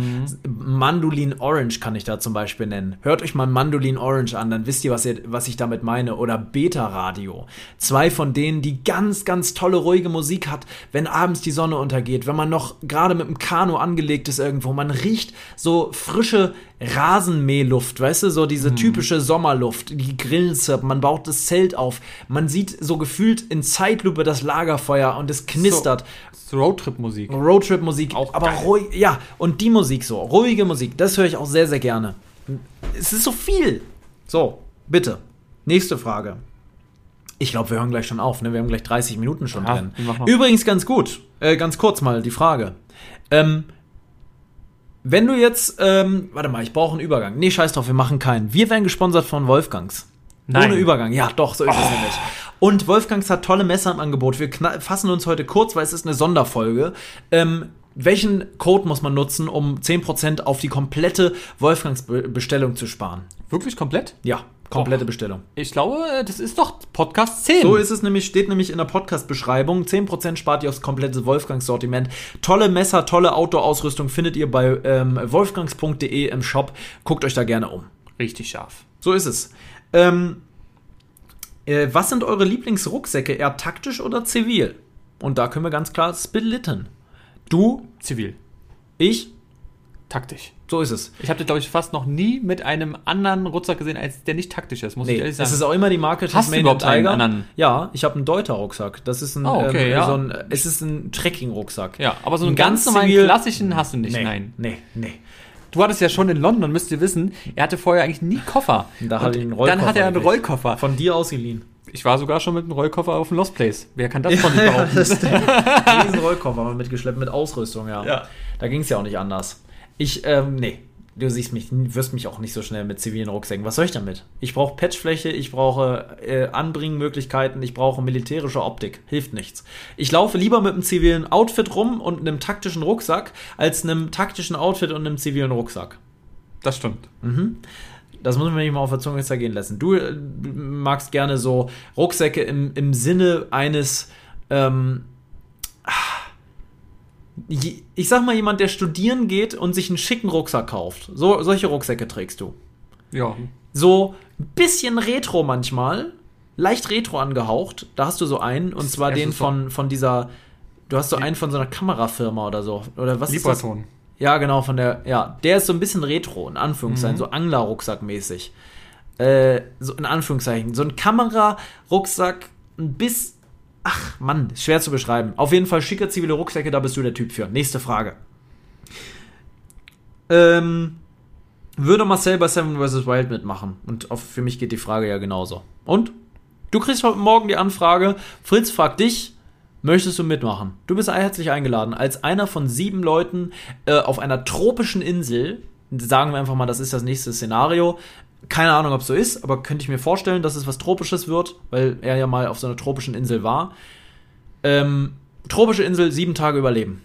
Mandolin Orange kann ich da zum Beispiel nennen. Hört euch mal Mandolin Orange an, dann wisst ihr, was ich damit meine. Oder Beta Radio. 2 von denen, die ganz, ganz tolle, ruhige Musik hat, wenn abends die Sonne untergeht, wenn man noch gerade mit dem Kanu angelegt ist irgendwo, man riecht so frische Rasenmähluft, weißt du, so diese typische Sommerluft, die Grillen zirpen, man baut das Zelt auf, man sieht so gefühlt in Zeitlupe das Lagerfeuer und es knistert. So, Roadtrip-Musik. Roadtrip-Musik, auch aber ruhig, ja, und die Musik so, ruhige Musik, das höre ich auch sehr, sehr gerne. Es ist so viel. So, bitte, nächste Frage. Ich glaube, wir hören gleich schon auf, ne? Wir haben gleich 30 Minuten schon drin. Übrigens ganz gut, ganz kurz mal die Frage. Wenn du jetzt, warte mal, ich brauche einen Übergang. Nee, scheiß drauf, wir machen keinen. Wir werden gesponsert von Wolfgangs. Nein. Ohne Übergang. Ja, doch, so ist es nämlich. Und Wolfgangs hat tolle Messer im Angebot. Wir fassen uns heute kurz, weil es ist eine Sonderfolge. Welchen Code muss man nutzen, um 10% auf die komplette Wolfgangs Bestellung zu sparen? Wirklich komplett? Ja. Komplette Bestellung. Ich glaube, das ist doch Podcast 10. So ist es nämlich, steht nämlich in der Podcast-Beschreibung. 10% spart ihr aufs komplette Wolfgangs-Sortiment. Tolle Messer, tolle Outdoor-Ausrüstung findet ihr bei wolfgangs.de im Shop. Guckt euch da gerne um. Richtig scharf. So ist es. Was sind eure Lieblingsrucksäcke? Eher taktisch oder zivil? Und da können wir ganz klar splitten. Du? Zivil. Ich? Taktisch. So ist es. Ich habe das, glaube ich, fast noch nie mit einem anderen Rucksack gesehen, als der nicht taktisch ist, muss ich ehrlich sagen. Das ist auch immer die Marke Tasmanian Tiger. Hast du überhaupt einen anderen? Ja, ich habe einen Deuter-Rucksack. Das ist ein, so ein, es ist ein Trekking-Rucksack. Ja, aber so einen ganz normalen klassischen hast du nicht, Nee. Du hattest ja schon in London, müsst ihr wissen, er hatte vorher eigentlich nie Koffer. Da hatte ich einen Rollkoffer. Dann hat er einen Rollkoffer. Von dir ausgeliehen. Ich war sogar schon mit einem Rollkoffer auf dem Lost Place. Wer kann das von sich behaupten? Das ist ein riesen Rollkoffer haben wir mitgeschleppt, mit Ausrüstung, ja. Da ging es ja auch nicht anders. Ich, du siehst mich, wirst mich auch nicht so schnell mit zivilen Rucksäcken. Was soll ich damit? Ich brauche Patchfläche, ich brauche Anbringenmöglichkeiten, ich brauche militärische Optik. Hilft nichts. Ich laufe lieber mit einem zivilen Outfit rum und einem taktischen Rucksack, als einem taktischen Outfit und einem zivilen Rucksack. Das stimmt. Mhm. Das muss man nicht mal auf der Zunge zergehen lassen. Du magst gerne so Rucksäcke im Sinne eines, ich sag mal, jemand, der studieren geht und sich einen schicken Rucksack kauft. Solche Rucksäcke trägst du. Ja. So ein bisschen retro manchmal, leicht retro angehaucht. Da hast du so einen, und zwar den von dieser, du hast so einen von so einer Kamerafirma oder so. Oder was ist das? Libraton. Ja, genau, der ist so ein bisschen retro, in Anführungszeichen, so Angler-Rucksack-mäßig. So in Anführungszeichen. So ein Kamerarucksack, ein bisschen. Ach, Mann, schwer zu beschreiben. Auf jeden Fall schicke zivile Rucksäcke, da bist du der Typ für. Nächste Frage. Würde Marcel bei Seven vs. Wild mitmachen? Und für mich geht die Frage ja genauso. Und? Du kriegst heute Morgen die Anfrage, Fritz fragt dich, möchtest du mitmachen? Du bist herzlich eingeladen, als einer von 7 Leuten auf einer tropischen Insel, sagen wir einfach mal, das ist das nächste Szenario, keine Ahnung, ob es so ist, aber könnte ich mir vorstellen, dass es was Tropisches wird, weil er ja mal auf so einer tropischen Insel war. Tropische Insel, 7 Tage überleben.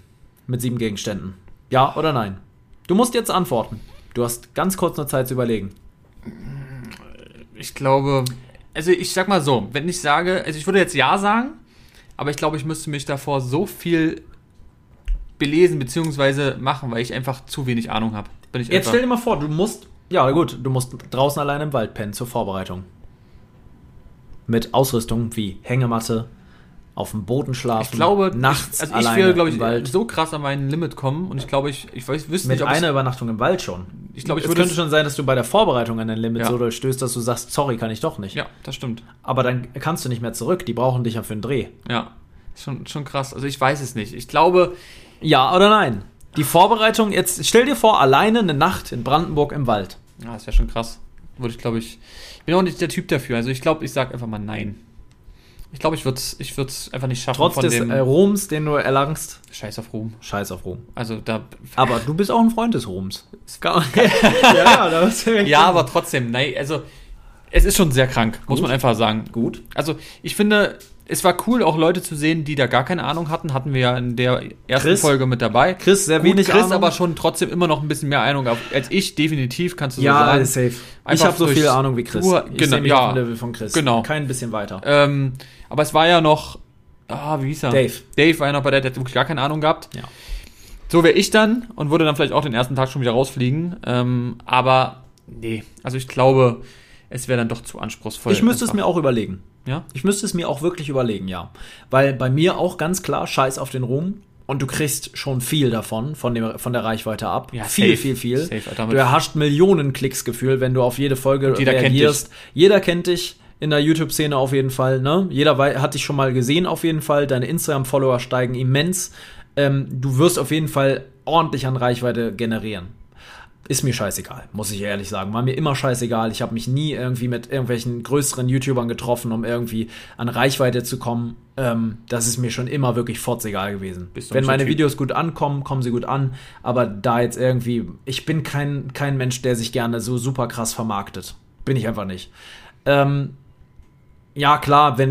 Mit 7 Gegenständen. Ja oder nein? Du musst jetzt antworten. Du hast ganz kurz noch Zeit zu überlegen. Ich glaube, also ich sag mal so, wenn ich sage, also ich würde jetzt ja sagen, aber ich glaube, ich müsste mich davor so viel belesen bzw. machen, weil ich einfach zu wenig Ahnung habe. Jetzt stell dir mal vor, du musst draußen alleine im Wald pennen zur Vorbereitung. Mit Ausrüstung wie Hängematte, auf dem Boden schlafen, nachts alleine im Wald. Also ich will, glaube ich, so krass an mein Limit kommen und ich glaube, ich wüsste nicht, ob mit einer Übernachtung im Wald schon. Ich glaube, es könnte schon sein, dass du bei der Vorbereitung an dein Limit so durchstößt, dass du sagst, sorry, kann ich doch nicht. Ja, das stimmt. Aber dann kannst du nicht mehr zurück, die brauchen dich ja für den Dreh. Ja, schon krass. Also ich weiß es nicht. Ich glaube... Ja oder nein? Die Vorbereitung, jetzt stell dir vor, alleine eine Nacht in Brandenburg im Wald. Ja, das wäre schon krass. Würde ich, glaube ich. Bin auch nicht der Typ dafür. Also ich glaube, ich sag einfach mal nein. Ich glaube, ich würde es einfach nicht schaffen. Trotz von des Ruhms, den du erlangst. Scheiß auf Ruhm. Also da. Aber du bist auch ein Freund des Ruhms. Ja, aber trotzdem, nein, also es ist schon sehr krank, muss man einfach sagen. Gut. Also ich finde. Es war cool, auch Leute zu sehen, die da gar keine Ahnung hatten. Hatten wir ja in der ersten Folge mit dabei. Chris, sehr wenig Ahnung. Chris, aber schon trotzdem immer noch ein bisschen mehr Ahnung als ich. Definitiv, kannst du so sagen. Ja, safe. Ich habe so viel Ahnung wie Chris. Ich sehe mich auf dem Level von Chris. Genau. Kein bisschen weiter. Aber es war ja noch... wie hieß er? Dave war ja noch bei der hat wirklich gar keine Ahnung gehabt. Ja. So wäre ich dann und würde dann vielleicht auch den ersten Tag schon wieder rausfliegen. Aber nee, also ich glaube, es wäre dann doch zu anspruchsvoll. Ich müsste es mir auch überlegen. Ja? Ich müsste es mir auch wirklich überlegen, ja. Weil bei mir auch ganz klar, scheiß auf den Ruhm. und du kriegst schon viel davon, von der Reichweite ab. Ja, viel. Safe, du erhascht Millionen Klicks-Gefühl, wenn du auf jede Folge reagierst. Jeder kennt dich. In der YouTube-Szene auf jeden Fall, ne? Jeder hat dich schon mal gesehen auf jeden Fall. Deine Instagram-Follower steigen immens. Du wirst auf jeden Fall ordentlich an Reichweite generieren. Ist mir scheißegal, muss ich ehrlich sagen. War mir immer scheißegal. Ich habe mich nie irgendwie mit irgendwelchen größeren YouTubern getroffen, um irgendwie an Reichweite zu kommen. Das ist mir schon immer wirklich furzegal gewesen. Wenn meine Videos gut ankommen, kommen sie gut an. Aber da jetzt irgendwie, ich bin kein Mensch, der sich gerne so super krass vermarktet. Bin ich einfach nicht. Ja, klar, wenn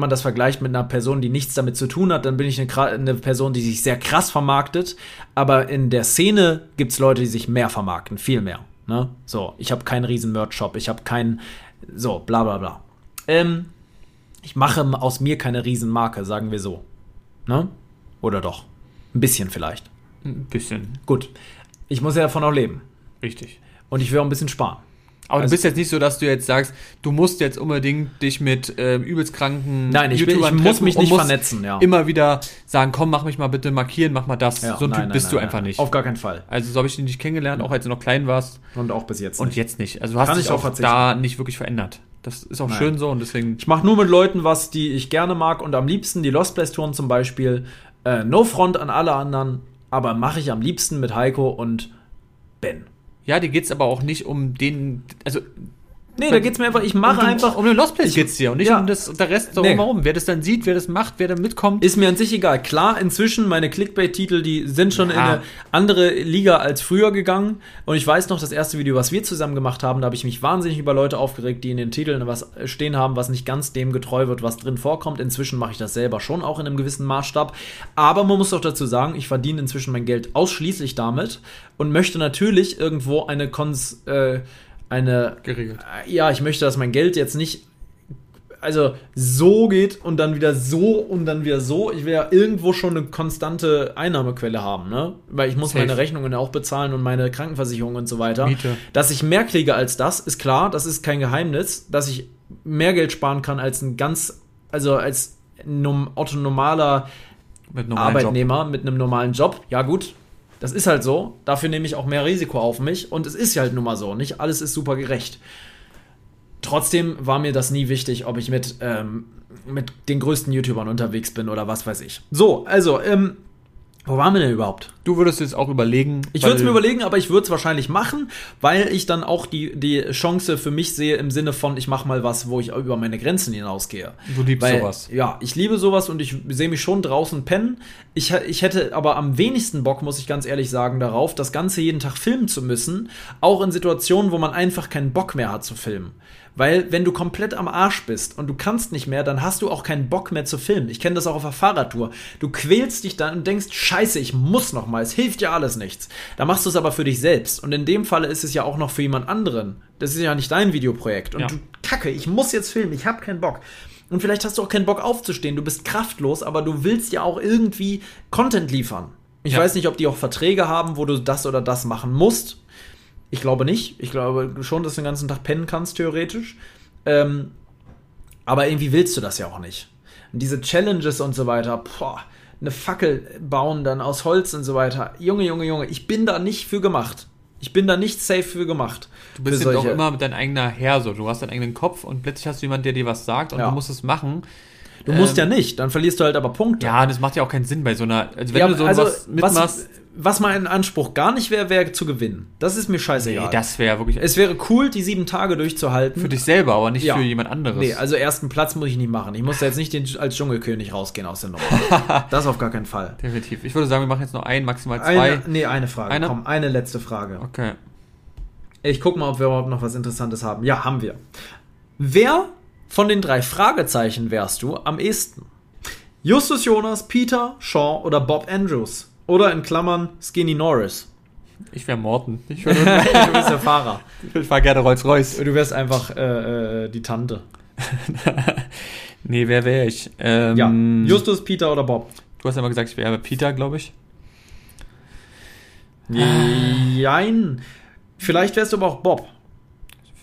man das vergleicht mit einer Person, die nichts damit zu tun hat, dann bin ich eine Person, die sich sehr krass vermarktet. Aber in der Szene gibt's Leute, die sich mehr vermarkten, viel mehr. Ne? So, ich habe keinen riesen Merch-Shop, ich habe keinen, so, bla bla bla. Ich mache aus mir keine riesen Marke, sagen wir so. Ne? Oder doch? Ein bisschen vielleicht. Ein bisschen. Gut. Ich muss ja davon auch leben. Richtig. Und ich will auch ein bisschen sparen. Aber also, du bist jetzt nicht so, dass du jetzt sagst, du musst jetzt unbedingt dich mit übelst kranken YouTubern treffen. Ich muss mich nicht vernetzen, ja. Immer wieder sagen, komm, mach mich mal bitte markieren, mach mal das. Ja, so ein Typ bist du einfach nicht. Auf gar keinen Fall. Also so habe ich dich nicht kennengelernt, auch als du noch klein warst. Und auch bis jetzt nicht. Und jetzt nicht. Also du hast dich auch da nicht wirklich verändert. Das ist auch schön so und deswegen... Ich mache nur mit Leuten was, die ich gerne mag und am liebsten die Lost Place Touren zum Beispiel. No Front an alle anderen, aber mache ich am liebsten mit Heiko und Ben. Ja, dir geht's aber auch nicht um den, also... Nee, da geht's mir einfach, ich mache einfach... Um den Lost Place geht's dir und nicht um das, der Rest darum herum. Wer das dann sieht, wer das macht, wer da mitkommt... Ist mir an sich egal. Klar, inzwischen, meine Clickbait-Titel, die sind schon in eine andere Liga als früher gegangen. Und ich weiß noch, das erste Video, was wir zusammen gemacht haben, da habe ich mich wahnsinnig über Leute aufgeregt, die in den Titeln was stehen haben, was nicht ganz dem getreu wird, was drin vorkommt. Inzwischen mache ich das selber schon auch in einem gewissen Maßstab. Aber man muss doch dazu sagen, ich verdiene inzwischen mein Geld ausschließlich damit und möchte natürlich irgendwo eine geregelt. Ja, ich möchte, dass mein Geld jetzt nicht so geht und dann wieder so und dann wieder so. Ich will ja irgendwo schon eine konstante Einnahmequelle haben, ne? Weil ich muss meine Rechnungen auch bezahlen und meine Krankenversicherung und so weiter. Miete. Dass ich mehr kriege als das, ist klar, das ist kein Geheimnis, dass ich mehr Geld sparen kann als als autonomer Arbeitnehmer mit einem normalen Job. Ja, gut. Das ist halt so. Dafür nehme ich auch mehr Risiko auf mich. Und es ist halt nun mal so. Nicht alles ist super gerecht. Trotzdem war mir das nie wichtig, ob ich mit den größten YouTubern unterwegs bin oder was weiß ich. So, also, wo waren wir denn überhaupt? Du würdest jetzt auch überlegen. Ich würde es mir überlegen, aber ich würde es wahrscheinlich machen, weil ich dann auch die Chance für mich sehe im Sinne von, ich mache mal was, wo ich über meine Grenzen hinausgehe. Du liebst sowas. Ja, ich liebe sowas und ich sehe mich schon draußen pennen. Ich hätte aber am wenigsten Bock, muss ich ganz ehrlich sagen, darauf, das Ganze jeden Tag filmen zu müssen, auch in Situationen, wo man einfach keinen Bock mehr hat zu filmen. Weil wenn du komplett am Arsch bist und du kannst nicht mehr, dann hast du auch keinen Bock mehr zu filmen. Ich kenne das auch auf der Fahrradtour. Du quälst dich dann und denkst, scheiße, ich muss noch mal. Es hilft ja alles nichts. Da machst du es aber für dich selbst. Und in dem Falle ist es ja auch noch für jemand anderen. Das ist ja nicht dein Videoprojekt. Und du, Kacke, ich muss jetzt filmen, ich habe keinen Bock. Und vielleicht hast du auch keinen Bock aufzustehen. Du bist kraftlos, aber du willst ja auch irgendwie Content liefern. Ich weiß nicht, ob die auch Verträge haben, wo du das oder das machen musst. Ich glaube nicht. Ich glaube schon, dass du den ganzen Tag pennen kannst, theoretisch. Aber irgendwie willst du das ja auch nicht. Und diese Challenges und so weiter, eine Fackel bauen dann aus Holz und so weiter. Junge, ich bin da nicht für gemacht. Ich bin da nicht safe für gemacht. Du bist ja auch immer mit deinem eigenen Herr so. Du hast deinen eigenen Kopf und plötzlich hast du jemanden, der dir was sagt und du musst es machen. Du musst ja nicht, dann verlierst du halt aber Punkte. Ja, das macht ja auch keinen Sinn bei so einer... Also wenn du so was mitmachst... Was mein Anspruch gar nicht wäre, wäre zu gewinnen. Das ist mir scheißegal. Nee, das wäre wirklich... Es wäre cool, die 7 Tage durchzuhalten. Für dich selber, aber nicht für jemand anderes. Nee, also ersten Platz muss ich nicht machen. Ich muss da jetzt nicht als Dschungelkönig rausgehen aus der Nummer. Das auf gar keinen Fall. Definitiv. Ich würde sagen, wir machen jetzt noch maximal 2. Eine Frage. Komm, eine letzte Frage. Okay. Ich guck mal, ob wir überhaupt noch was Interessantes haben. Ja, haben wir. Wer... Von den 3 Fragezeichen wärst du am ehesten? Justus Jonas, Peter, Shaw oder Bob Andrews? Oder in Klammern Skinny Norris? Ich wäre Morton. Du bist der Fahrer. Ich fahr gerne Rolls-Royce. Du wärst einfach die Tante. Nee, wer wäre ich? Justus, Peter oder Bob? Du hast ja mal gesagt, ich wäre Peter, glaube ich. Nein. Vielleicht wärst du aber auch Bob.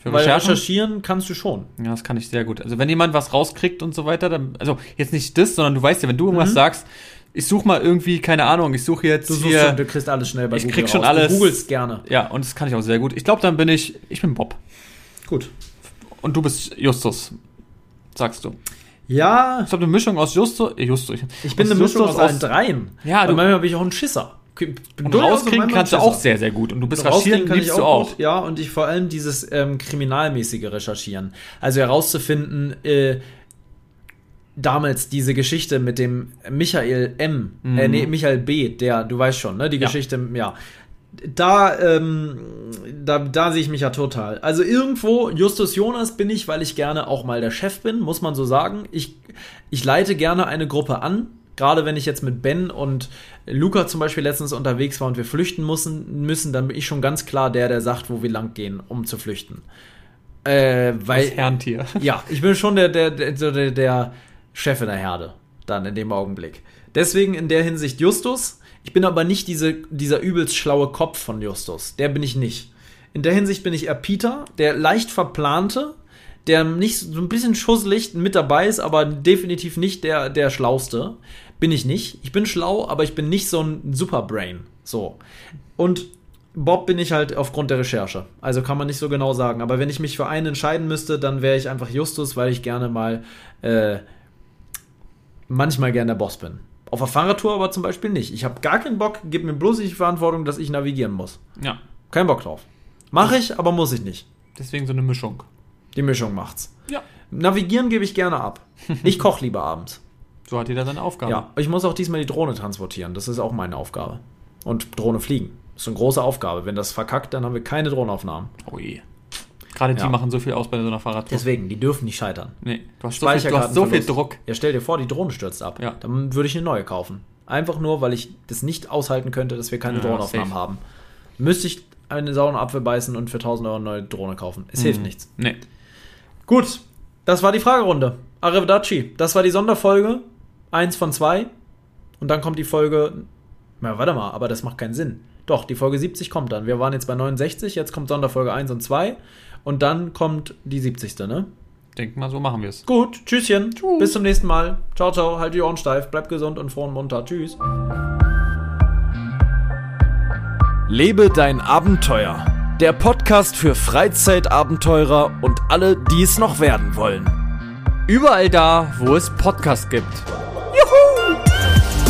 Weil recherchieren kannst du schon. Ja, das kann ich sehr gut. Also wenn jemand was rauskriegt und so weiter, dann, also jetzt nicht das, sondern du weißt ja, wenn du irgendwas sagst, ich suche mal irgendwie, keine Ahnung, ich suche jetzt hier... Schon, du kriegst alles schnell bei Google. Ich krieg schon raus. Alles. Du googelst gerne. Ja, und das kann ich auch sehr gut. Ich glaube, dann bin ich bin Bob. Gut. Und du bist Justus, sagst du. Ja. Ich glaube, eine Mischung aus Justus. Ich bin eine Mischung aus allen dreien. Ja, du. Manchmal bin ich auch ein Schisser. Und rauskriegen kannst du auch sehr, sehr gut. Und du bist recherchieren, liebst du auch. Gut, ja, und ich vor allem dieses kriminalmäßige Recherchieren. Also herauszufinden, damals diese Geschichte mit dem Michael B., der, du weißt schon, ne, die Geschichte, ja. Da sehe ich mich ja total. Also irgendwo, Justus Jonas bin ich, weil ich gerne auch mal der Chef bin, muss man so sagen. Ich leite gerne eine Gruppe an. Gerade wenn ich jetzt mit Ben und Luca zum Beispiel letztens unterwegs war und wir flüchten müssen, dann bin ich schon ganz klar der sagt, wo wir lang gehen, um zu flüchten. Weil, das Herrentier. Ja, ich bin schon der Chef in der Herde, dann in dem Augenblick. Deswegen in der Hinsicht Justus. Ich bin aber nicht dieser übelst schlaue Kopf von Justus. Der bin ich nicht. In der Hinsicht bin ich eher Peter, der leicht verplante, der nicht so ein bisschen schusselig mit dabei ist, aber definitiv nicht der Schlauste. Bin ich nicht. Ich bin schlau, aber ich bin nicht so ein Superbrain. So. Und Bob bin ich halt aufgrund der Recherche. Also kann man nicht so genau sagen. Aber wenn ich mich für einen entscheiden müsste, dann wäre ich einfach Justus, weil ich gerne mal manchmal gerne der Boss bin. Auf der Fahrradtour aber zum Beispiel nicht. Ich habe gar keinen Bock, gib mir bloß die Verantwortung, dass ich navigieren muss. Ja. Kein Bock drauf. Mache ich, aber muss ich nicht. Deswegen so eine Mischung. Die Mischung macht's. Ja. Navigieren gebe ich gerne ab. Ich koche lieber abends. So hat jeder seine Aufgabe. Ja, ich muss auch diesmal die Drohne transportieren. Das ist auch meine Aufgabe. Und Drohne fliegen. Das ist eine große Aufgabe. Wenn das verkackt, dann haben wir keine Drohnenaufnahmen. Oh je. Gerade die machen so viel aus bei so einer Fahrradtour. Deswegen, die dürfen nicht scheitern. Nee, du hast so viel Druck. Ja, stell dir vor, die Drohne stürzt ab. Ja. Dann würde ich eine neue kaufen. Einfach nur, weil ich das nicht aushalten könnte, dass wir keine Drohnenaufnahmen haben. Müsste ich einen sauren Apfel beißen und für 1.000 € eine neue Drohne kaufen. Es hilft nichts. Nee. Gut, das war die Fragerunde. Arrivederci. Das war die Sonderfolge 1 von 2. Und dann kommt die Folge... Na, warte mal, aber das macht keinen Sinn. Doch, die Folge 70 kommt dann. Wir waren jetzt bei 69, jetzt kommt Sonderfolge 1 und 2. Und dann kommt die 70. Ne? Denk mal, so machen wir es. Gut, tschüsschen. Tschüss. Bis zum nächsten Mal. Ciao, ciao. Halt die Ohren steif. Bleib gesund und froh und munter. Tschüss. Lebe dein Abenteuer. Der Podcast für Freizeitabenteurer und alle, die es noch werden wollen. Überall da, wo es Podcasts gibt. Juhu!